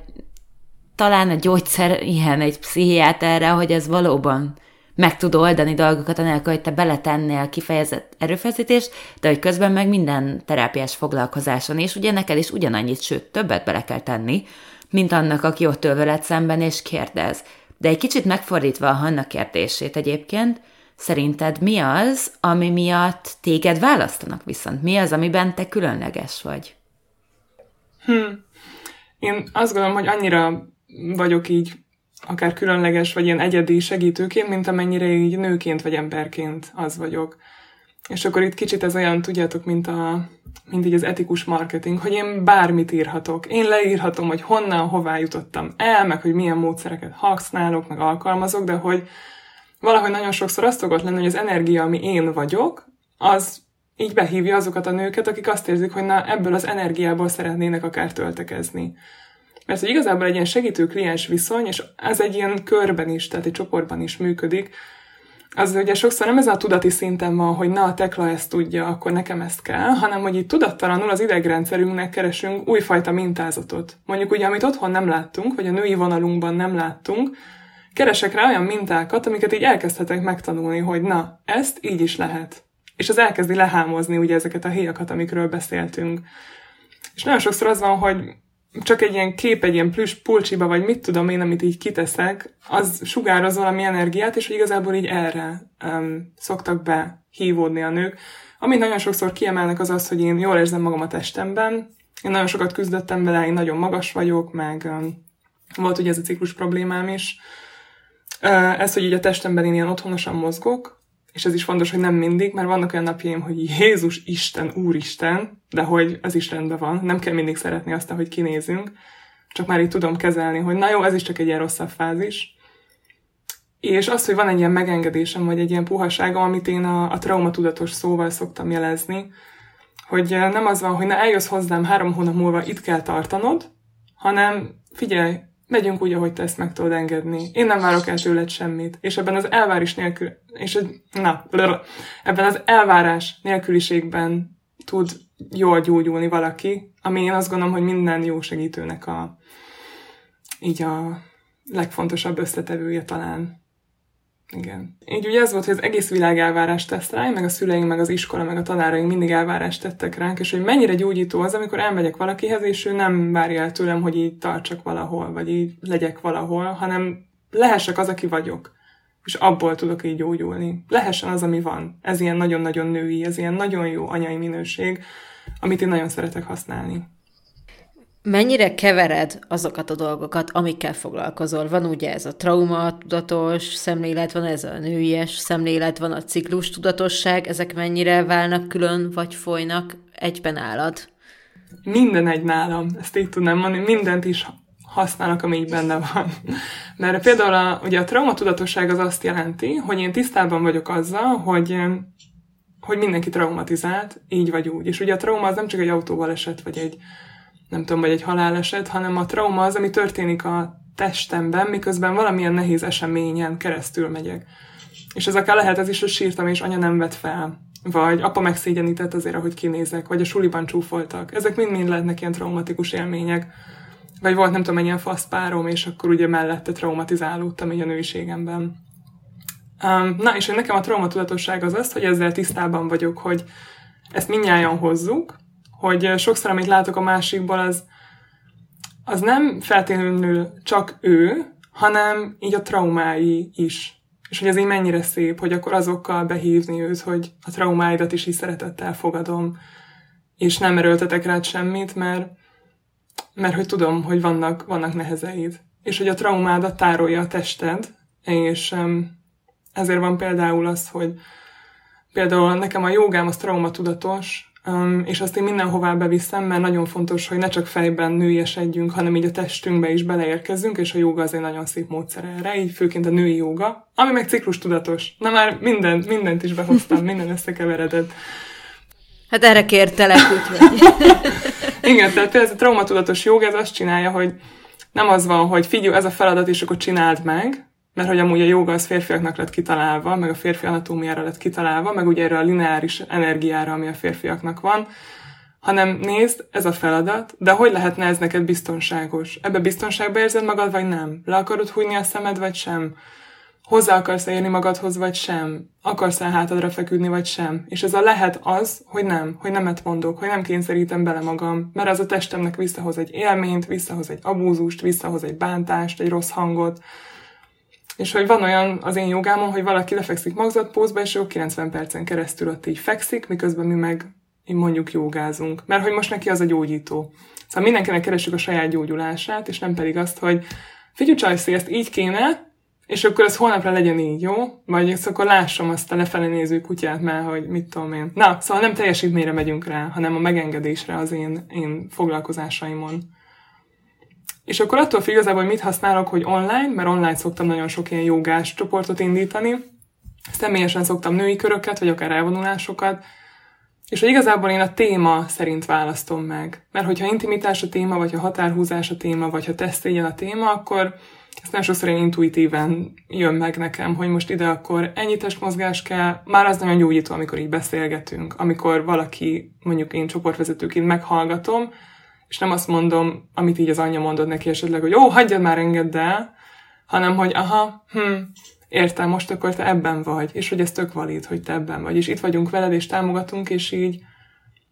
talán a gyógyszer ilyen egy pszichiáterre, hogy ez valóban meg tud oldani dolgokat, anélkül, hogy te beletennél kifejezett erőfeszítést, de hogy közben meg minden terápiás foglalkozáson is, ugye neked is ugyanannyit, sőt, többet bele kell tenni, mint annak, aki ott ül veled szemben és kérdez. De egy kicsit megfordítva a Hanna kérdését egyébként, szerinted mi az, ami miatt téged választanak viszont? Mi az, amiben te különleges vagy? Hm. Én azt gondolom, hogy annyira vagyok így, akár különleges, vagy ilyen egyedi segítőként, mint amennyire így nőként, vagy emberként az vagyok. És akkor itt kicsit ez olyan, tudjátok, mint, a, mint így az etikus marketing, hogy én bármit írhatok. Én leírhatom, hogy honnan, hová jutottam el, meg hogy milyen módszereket használok, meg alkalmazok, de hogy valahogy nagyon sokszor azt szokott lenni, hogy az energia, ami én vagyok, az így behívja azokat a nőket, akik azt érzik, hogy na, ebből az energiából szeretnének akár töltekezni. Mert hogy igazából egy ilyen segítő-kliens viszony, és ez egy ilyen körben is, tehát egy csoportban is működik, az ugye sokszor nem ez a tudati szinten van, hogy na, a Tekla ezt tudja, akkor nekem ezt kell, hanem hogy így tudattalanul az idegrendszerünknek keresünk újfajta mintázatot. Mondjuk ugye, amit otthon nem láttunk, vagy a női vonalunkban nem láttunk, keresek rá olyan mintákat, amiket így elkezdhetek megtanulni, hogy na, ezt így is lehet. És az elkezdi lehámozni ugye ezeket a héjakat, amikről beszéltünk. És nagyon sokszor az van, hogy csak egy ilyen kép, egy ilyen plusz pulcsiba, vagy mit tudom én, amit így kiteszek, az sugároz valami energiát, és hogy igazából így erre um, szoktak behívódni a nők. Amit nagyon sokszor kiemelnek az az, hogy én jól érzem magam a testemben, én nagyon sokat küzdöttem vele, én nagyon magas vagyok, meg um, volt ugye ez a ciklus problémám is. Uh, ez, hogy így a testemben én ilyen otthonosan mozgok, és ez is fontos, hogy nem mindig, mert vannak olyan napjaim, hogy Jézus Isten, Úristen, de hogy ez is rendben van, nem kell mindig szeretni azt, hogy kinézünk, csak már így tudom kezelni, hogy na jó, ez is csak egy ilyen rosszabb fázis. És az, hogy van egy ilyen megengedésem, vagy egy ilyen puhaságom, amit én a, a traumatudatos szóval szoktam jelezni, hogy nem az van, hogy na eljössz hozzám három hónap múlva, itt kell tartanod, hanem figyelj, megyünk úgy, ahogy te ezt meg tudod engedni. Én nem várok el tőled semmit. És ebben az elvárás nélkül, és na, ebben az elvárás nélküliségben tud jól gyógyulni valaki, ami én azt gondolom, hogy minden jó segítőnek a, így a legfontosabb összetevője talán. Igen. Így ugye ez volt, hogy az egész világ elvárást tesz rá, meg a szüleink, meg az iskola, meg a tanáraink mindig elvárást tettek ránk, és hogy mennyire gyógyító az, amikor elmegyek valakihez, és ő nem várja el tőlem, hogy így tartsak valahol, vagy így legyek valahol, hanem lehessek az, aki vagyok, és abból tudok így gyógyulni. Lehessen az, ami van. Ez ilyen nagyon-nagyon női, ez ilyen nagyon jó anyai minőség, amit én nagyon szeretek használni. Mennyire kevered azokat a dolgokat, amikkel foglalkozol? Van ugye ez a traumatudatos szemlélet, van ez a nőies szemlélet, van a ciklus tudatosság, ezek mennyire válnak külön, vagy folynak egyben nálad? Minden egy nálam, ezt így tudnám mondani, mindent is használok, ami így benne van. Mert például a, ugye a traumatudatosság az azt jelenti, hogy én tisztában vagyok azzal, hogy... hogy mindenki traumatizált, így vagy úgy. És ugye a trauma az nem csak egy autóbaleset, vagy egy nem tudom, vagy egy haláleset, hanem a trauma az, ami történik a testemben, miközben valamilyen nehéz eseményen keresztül megyek. És ez akár lehet az is, hogy sírtam, és anya nem vett fel, vagy apa megszégyenített azért, ahogy kinézek, vagy a suliban csúfoltak. Ezek mind-mind lehetnek ilyen traumatikus élmények. Vagy volt, nem tudom, egy ilyen fasz párom, és akkor ugye mellette traumatizálódtam így a nőiségemben. Na, és nekem a traumatudatosság az az, hogy ezzel tisztában vagyok, hogy ezt mindnyájan hozzuk, hogy sokszor, amit látok a másikból, az, az nem feltétlenül csak ő, hanem így a traumái is. És hogy ez így mennyire szép, hogy akkor azokkal behívni őt, hogy a traumáidat is így szeretettel fogadom, és nem erőltetek rád semmit, mert, mert hogy tudom, hogy vannak, vannak nehezeid. és hogy a traumádat tárolja a tested, és ezért van például az, hogy például nekem a jógám az traumatudatos, és azt én mindenhová beviszem, mert nagyon fontos, hogy ne csak fejben nőiesedjünk, hanem így a testünkbe is beleérkezzünk, és a jóga az egy nagyon szép módszer erre, így főként a női jóga, ami meg ciklustudatos. Na már minden, mindent is behoztam, minden összekeveredett. Hát erre kértelek, úgyhogy. Igen, tehát ez a traumatudatos jóga, ez azt csinálja, hogy nem az van, hogy figyelj, ez a feladat, és akkor csináld meg, mert hogy amúgy a jóga az férfiaknak lett kitalálva, meg a férfi anatómiára lett kitalálva, meg ugye erre a lineáris energiára, ami a férfiaknak van, hanem nézd, ez a feladat, de hogy lehetne ez neked biztonságos? Ebbe biztonságban érzed magad, vagy nem? Le akarod hújni a szemed, vagy sem? Hozzá akarsz érni magadhoz, vagy sem? Akarsz el hátadra feküdni, vagy sem? És ez a lehet az, hogy nem, hogy nemet mondok, hogy nem kényszerítem bele magam, mert az a testemnek visszahoz egy élményt, visszahoz egy abúzust, visszahoz egy bántást, egy rossz hangot. És hogy van olyan az én jogámon, hogy valaki lefekszik magzatpózba, és ő kilencven percen keresztül ott így fekszik, miközben mi meg így mondjuk jogázunk. Mert hogy most neki az a gyógyító. Szóval mindenkinek keressük a saját gyógyulását, és nem pedig azt, hogy figyelj csajszé, ezt így kéne, és akkor ez holnapra legyen így, jó? Vagy akkor lássam azt a lefelé néző kutyát már, hogy mit tudom én. Na, szóval nem teljesítményre megyünk rá, hanem a megengedésre az én, én foglalkozásaimon. És akkor attól függ igazából, hogy mit használok, hogy online, mert online szoktam nagyon sok ilyen jogás csoportot indítani, személyesen szoktam női köröket, vagy akár elvonulásokat, és hogy igazából én a téma szerint választom meg. Mert hogyha intimitás a téma, vagy ha határhúzás a téma, vagy ha tesztégyen a téma, akkor ez nagyon sokszor én intuitíven jön meg nekem, hogy most ide akkor ennyi testmozgás kell, már az nagyon gyógyító, amikor így beszélgetünk, amikor valaki, mondjuk én csoportvezetőként meghallgatom, és nem azt mondom, amit így az anyja mondod neki esetleg, hogy ó, hagyjad már, engedd el, hanem hogy aha, hm, értem, most akkor te ebben vagy, és hogy ez tök valid, hogy te ebben vagy, és itt vagyunk veled, és támogatunk, és így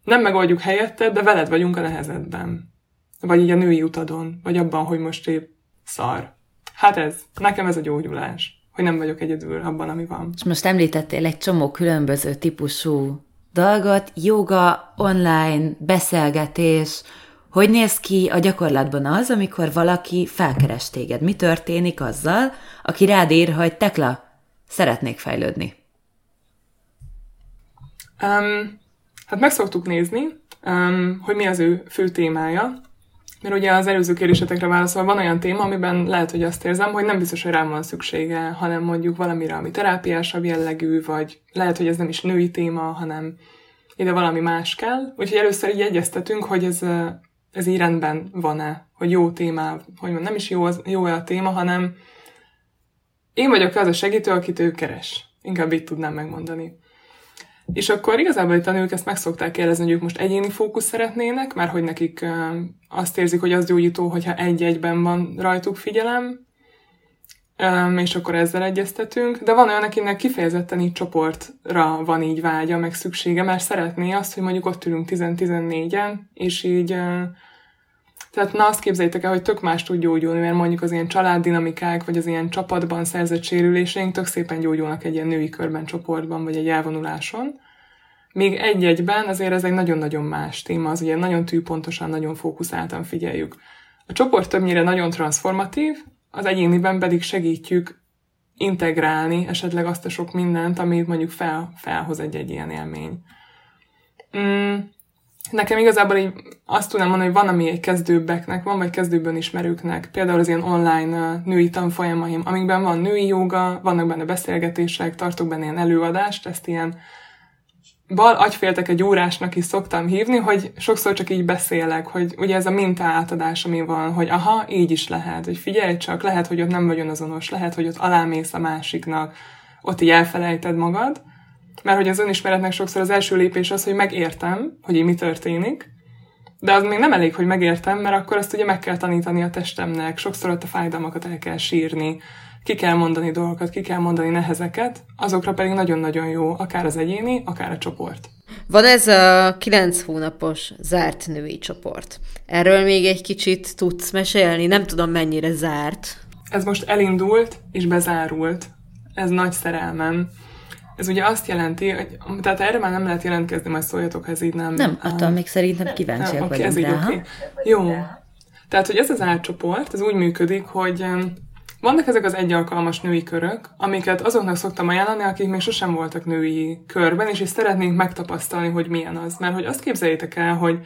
nem megoldjuk helyetted, de veled vagyunk a nehezedben. Vagy így a női utadon, vagy abban, hogy most épp szar. Hát ez, nekem ez a gyógyulás, hogy nem vagyok egyedül abban, ami van. És most említettél egy csomó különböző típusú dolgot, jóga, online, beszélgetés. Hogy néz ki a gyakorlatban az, amikor valaki felkeres téged? Mi történik azzal, aki rád ír, hogy Tekla, szeretnék fejlődni? Um, hát meg szoktuk nézni, um, hogy mi az ő fő témája. Mert ugye az előző kérdésetekre válaszolva van olyan téma, amiben lehet, hogy azt érzem, hogy nem biztos, hogy rám van szüksége, hanem mondjuk valamire, ami terápiásabb jellegű, vagy lehet, hogy ez nem is női téma, hanem ide valami más kell. Úgyhogy először így egyeztetünk, hogy ez... ez így rendben van-e, hogy jó téma, hogy nem is jó, jó-e a téma, hanem én vagyok az a segítő, akit ő keres. Inkább így tudnám megmondani. És akkor igazából itt a nők ezt meg szokták kérdezni, hogy ők most egyéni fókusz szeretnének, mert hogy nekik azt érzik, hogy az gyógyító, hogyha egy-egyben van rajtuk figyelem, és akkor ezzel egyeztetünk. De van olyan, akinek kifejezetten így csoportra van így vágya, meg szüksége, mert szeretné azt, hogy mondjuk ott ülünk tíz-tizennégyen, és így... Tehát na, azt képzeljétek el, hogy tök más tud gyógyulni, mert mondjuk az ilyen családdinamikák, vagy az ilyen csapatban szerzett sérüléseink tök szépen gyógyulnak egy ilyen női körben, csoportban, vagy egy elvonuláson. Még egy-egyben azért ez egy nagyon-nagyon más téma, az ugye nagyon tűpontosan, nagyon fókuszáltan figyeljük. A csoport többnyire nagyon transformatív, az egyéniben pedig segítjük integrálni esetleg azt a sok mindent, amit mondjuk fel, felhoz egy-egy ilyen élmény. Mm, nekem igazából így azt tudnám mondani, hogy van, ami egy kezdőbbeknek van, vagy kezdőbben ismerőknek. Például az ilyen online női tanfolyamaim, amikben van női jóga, vannak benne beszélgetések, tartok benne ilyen előadást, ezt ilyen bal agyféltek egy órásnak is szoktam hívni, hogy sokszor csak így beszélek, hogy ugye ez a minta átadás, ami van, hogy aha, így is lehet, hogy figyelj csak, lehet, hogy ott nem vagy önazonos, lehet, hogy ott alámész a másiknak, ott így elfelejted magad, mert hogy az önismeretnek sokszor az első lépés az, hogy megértem, hogy így mi történik, de az még nem elég, hogy megértem, mert akkor azt ugye meg kell tanítani a testemnek, sokszor ott a fájdalmakat el kell sírni, ki kell mondani dolgokat, ki kell mondani nehezeket, azokra pedig nagyon-nagyon jó, akár az egyéni, akár a csoport. Van ez a kilenc hónapos zárt női csoport. Erről még egy kicsit tudsz mesélni? Nem tudom, mennyire zárt. Ez most elindult és bezárult. Ez nagy szerelmem. Ez ugye azt jelenti, hogy, tehát erre már nem lehet jelentkezni, majd szóljatok, ez így nem... Nem, attól um, még szerintem kíváncsiak vagyunk rá. Okay, ez így oké. Okay. Jó. Tehát, hogy ez az átcsoport, ez úgy működik, hogy vannak ezek az egyalkalmas női körök, amiket azoknak szoktam ajánlani, akik még sosem voltak női körben, és, és szeretnénk megtapasztalni, hogy milyen az. Mert hogy azt képzeljétek el, hogy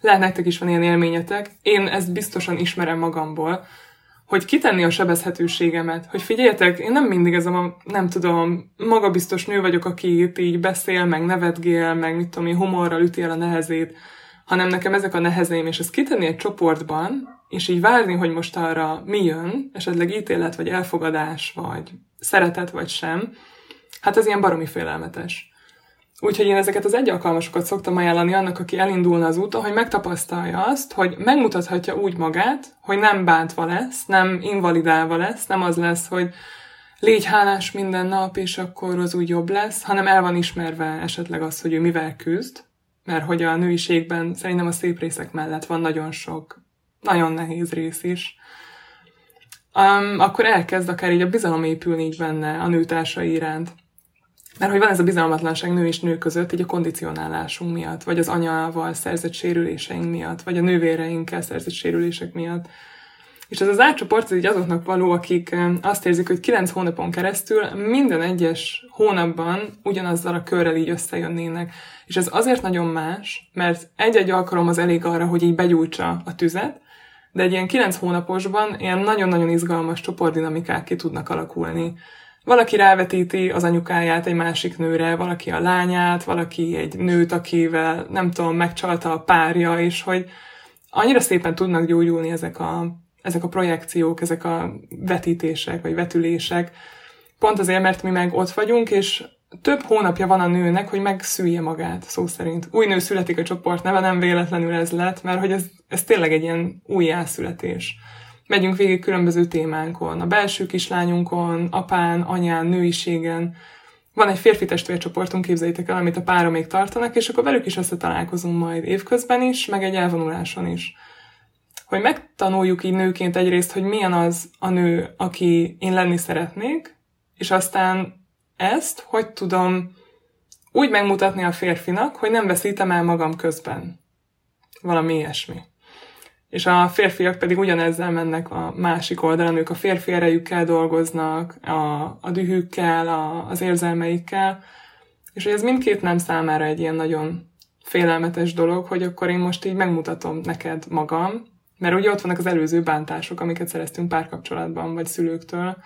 lehet nektek is van ilyen élményetek, én ezt biztosan ismerem magamból, hogy kitenni a sebezhetőségemet, hogy figyeljetek, én nem mindig ez a, nem tudom, magabiztos nő vagyok, aki itt így beszél, meg nevetgél, meg mit tudom én, humorral üti el a nehezét, hanem nekem ezek a nehezeim, és ezt kitenni egy csoportban, és így várni, hogy most arra mi jön, esetleg ítélet, vagy elfogadás, vagy szeretet, vagy sem, hát ez ilyen baromi félelmetes. Úgyhogy én ezeket az egyalkalmasokat szoktam ajánlani annak, aki elindulna az úton, hogy megtapasztalja azt, hogy megmutathatja úgy magát, hogy nem bántva lesz, nem invalidálva lesz, nem az lesz, hogy légy hálás minden nap, és akkor az úgy jobb lesz, hanem el van ismerve esetleg az, hogy ő mivel küzd, mert hogy a nőiségben szerintem a szép részek mellett van nagyon sok, nagyon nehéz rész is. Um, akkor elkezd akár így a bizalom épülni így benne a nőtársai iránt. Mert hogy van ez a bizalmatlanság nő és nő között, így a kondicionálásunk miatt, vagy az anyával szerzett sérüléseink miatt, vagy a nővéreinkkel szerzett sérülések miatt. És ez az átcsoport így azoknak való, akik azt érzik, hogy kilenc hónapon keresztül minden egyes hónapban ugyanazzal a körrel így összejönnének. És ez azért nagyon más, mert egy-egy alkalom az elég arra, hogy így begyújtsa a tüzet, de egy ilyen kilenc hónaposban ilyen nagyon-nagyon izgalmas csoportdinamikák ki tudnak alakulni. Valaki rávetíti az anyukáját egy másik nőre, valaki a lányát, valaki egy nőt, akivel, nem tudom, megcsalta a párja, és hogy annyira szépen tudnak gyógyulni ezek a, ezek a projekciók, ezek a vetítések, vagy vetülések. Pont azért, mert mi meg ott vagyunk, és több hónapja van a nőnek, hogy megszülje magát, szó szerint. Új nő születik a csoport neve, nem véletlenül ez lett, mert hogy ez, ez tényleg egy ilyen újjászületés. Megyünk végig különböző témánkon, a belső kislányunkon, apán, anyán, nőiségen. Van egy férfi testvércsoportunk, képzeljétek el, amit a páromék tartanak, és akkor velük is összetalálkozunk majd évközben is, meg egy elvonuláson is. Hogy megtanuljuk így nőként egyrészt, hogy milyen az a nő, aki én lenni szeretnék, és aztán ezt, hogy tudom úgy megmutatni a férfinak, hogy nem veszítem el magam közben. Valami ilyesmi. És a férfiak pedig ugyanezzel mennek a másik oldalon, ők a férfi erejükkel dolgoznak, a, a dühükkel, a, az érzelmeikkel, és hogy ez mindkét nem számára egy ilyen nagyon félelmetes dolog, hogy akkor én most így megmutatom neked magam, mert ugye ott vannak az előző bántások, amiket szereztünk párkapcsolatban, vagy szülőktől.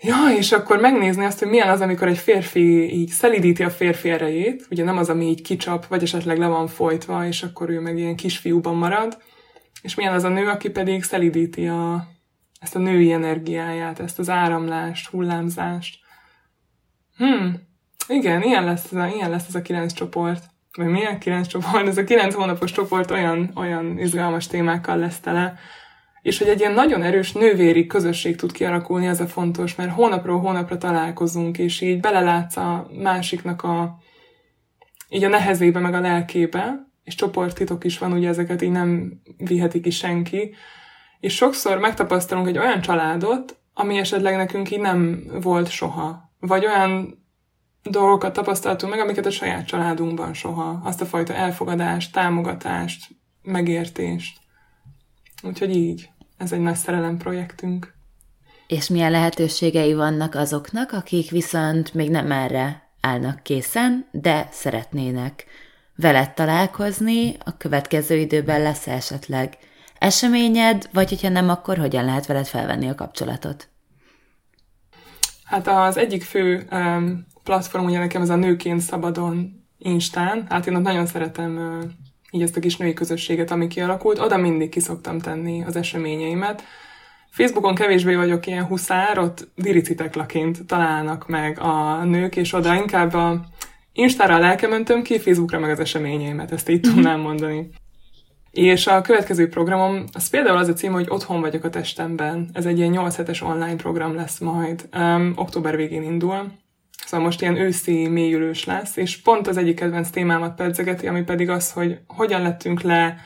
Ja, és akkor megnézni azt, hogy milyen az, amikor egy férfi így szelidíti a férfi erejét, ugye nem az, ami így kicsap, vagy esetleg le van folytva, és akkor ő meg ilyen kisfiúban marad, és milyen az a nő, aki pedig szelidíti a, ezt a női energiáját, ezt az áramlást, hullámzást. Hmm, igen, ilyen lesz ez a, ilyen lesz ez a kilenc csoport. Vagy milyen kilenc csoport? Ez a kilenc hónapos csoport olyan, olyan izgalmas témákkal lesz tele. És hogy egy ilyen nagyon erős nővéri közösség tud kialakulni, ez a fontos, mert hónapról hónapra találkozunk, és így belelátsz a másiknak a, így a nehezébe, meg a lelkébe, és csoporttitok is van, ugye ezeket így nem viheti ki senki, és sokszor megtapasztalunk egy olyan családot, ami esetleg nekünk így nem volt soha, vagy olyan dolgokat tapasztaltunk meg, amiket a saját családunkban soha, azt a fajta elfogadást, támogatást, megértést. Úgyhogy így, ez egy nagy szerelem projektünk. És milyen lehetőségei vannak azoknak, akik viszont még nem erre állnak készen, de szeretnének veled találkozni, a következő időben lesz esetleg eseményed, vagy hogyha nem, akkor hogyan lehet veled felvenni a kapcsolatot? Hát az egyik fő um, platform ugye nekem ez a Nőként Szabadon Instán, hát én ott nagyon szeretem uh, így ezt a kis női közösséget, ami kialakult, oda mindig ki szoktam tenni az eseményeimet. Facebookon kevésbé vagyok ilyen huszár, ott Diriczi Teklaként találnak meg a nők, és oda inkább a Instára a lelkemöntöm ki, Facebookra meg az eseményeimet, ezt így tudnám mondani. És a következő programom, az például az a cím, hogy Otthon vagyok a testemben. Ez egy ilyen nyolc hetes online program lesz majd. Um, október végén indul. Szóval most ilyen őszi mélyülős lesz, és pont az egyik kedvenc témámat pedzegeti, ami pedig az, hogy hogyan lettünk le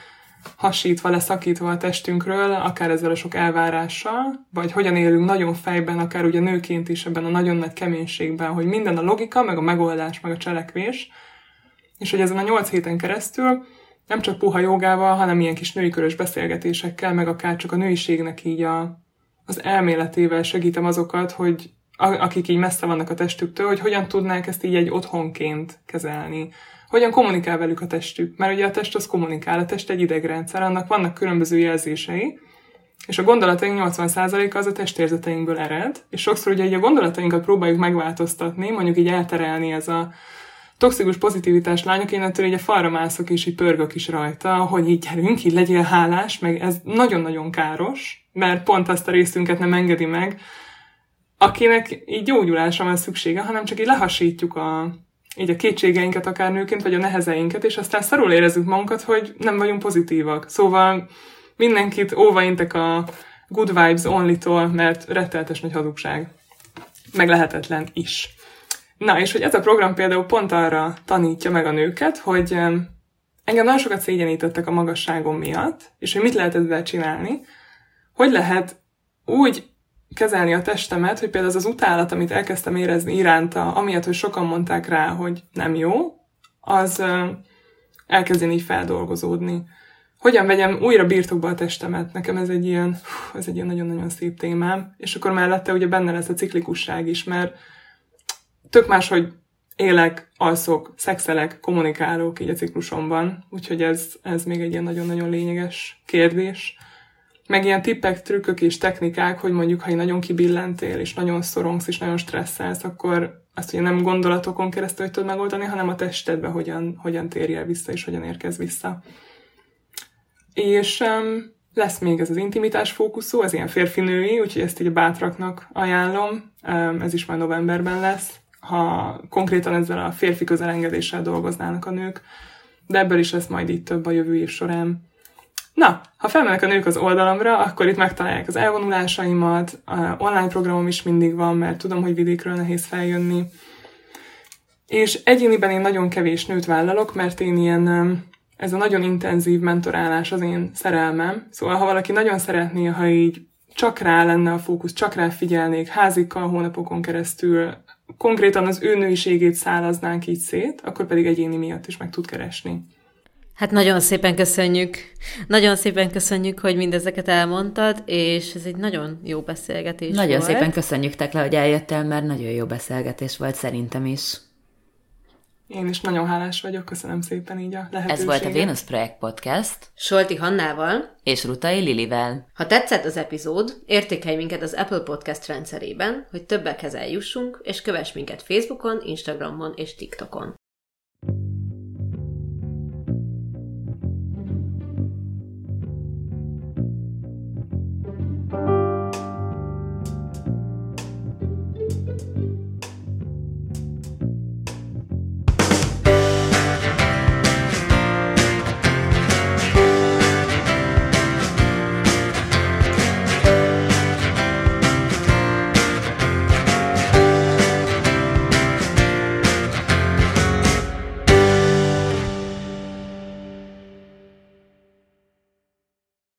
hasítva, leszakítva a testünkről, akár ezzel a sok elvárással, vagy hogyan élünk nagyon fejben, akár ugye nőként is ebben a nagyon nagy keménységben, hogy minden a logika, meg a megoldás, meg a cselekvés, és hogy ezen a nyolc héten keresztül nem csak puha jogával, hanem ilyen kis női körös beszélgetésekkel, meg akár csak a nőiségnek így a, az elméletével segítem azokat, hogy akik így messze vannak a testüktől, hogy hogyan tudnák ezt így egy otthonként kezelni. Hogyan kommunikál velük a testük? Mert ugye a test az kommunikál, a test egy idegrendszer, annak vannak különböző jelzései, és a gondolataink nyolcvan százaléka az a testérzeteinkből ered, és sokszor ugye így a gondolatainkat próbáljuk megváltoztatni, mondjuk így elterelni ez a toxikus pozitivitás lányok, én ettől így a falra mászok, és így pörgök is rajta, hogy így gyerünk, így legyél hálás, meg ez nagyon-nagyon káros, mert pont azt a részünket nem engedi meg, akinek így gyógyulásra van szüksége, hanem csak így lehasítjuk a, így a kétségeinket akár nőként, vagy a nehezeinket, és aztán szarul érezzük magunkat, hogy nem vagyunk pozitívak. Szóval mindenkit óva intek a good vibes only-tól, mert retteltes nagy hazugság. Meg lehetetlen is. Na, és hogy ez a program például pont arra tanítja meg a nőket, hogy engem nagyon sokat szégyenítettek a magasságom miatt, és hogy mit lehet ezzel csinálni, hogy lehet úgy kezelni a testemet, hogy például az az utálat, amit elkezdtem érezni iránta, amiatt, hogy sokan mondták rá, hogy nem jó, az elkezdjen így feldolgozódni. Hogyan vegyem újra birtokba a testemet? Nekem ez egy ilyen, ez egy ilyen nagyon-nagyon szép témám. És akkor mellette ugye benne lesz a ciklikusság is, mert tök más, hogy élek, alszok, szexelek, kommunikálok így a ciklusomban. Úgyhogy ez, ez még egy ilyen nagyon-nagyon lényeges kérdés. Meg ilyen tippek, trükkök és technikák, hogy mondjuk, ha én nagyon kibillentél, és nagyon szorongsz, és nagyon stresszelsz, akkor azt ugye nem gondolatokon keresztül hogy tudod megoldani, hanem a testedbe hogyan, hogyan térjél vissza, és hogyan érkezz vissza. És um, lesz még ez az intimitás fókuszú, ez ilyen férfinői, úgyhogy ezt így bátraknak ajánlom. Um, ez is majd novemberben lesz, ha konkrétan ezzel a férfi közelengedéssel dolgoznának a nők. De ebből is lesz majd itt több a jövő év során. Na, ha felmennek a nők az oldalamra, akkor itt megtalálják az elvonulásaimat, online programom is mindig van, mert tudom, hogy vidékről nehéz feljönni. És egyéniben én nagyon kevés nőt vállalok, mert én ilyen, ez a nagyon intenzív mentorálás az én szerelmem. Szóval, ha valaki nagyon szeretné, ha így csak rá lenne a fókusz, csak rá figyelnék, házikkal, hónapokon keresztül, konkrétan az ő nőiségét szálaznánk így szét, akkor pedig egyéni miatt is meg tud keresni. Hát nagyon szépen köszönjük. Nagyon szépen köszönjük, hogy mindezeket elmondtad, és ez egy nagyon jó beszélgetés nagyon volt. Nagyon szépen köszönjük, Tekla, hogy eljöttél, mert nagyon jó beszélgetés volt szerintem is. Én is nagyon hálás vagyok, köszönöm szépen így a lehetőséget. Ez volt a Venus Project Podcast. Solti Hannával és Rutai Lilivel. Ha tetszett az epizód, értékelj minket az Apple Podcast rendszerében, hogy többekhez eljussunk, és kövess minket Facebookon, Instagramon és TikTokon.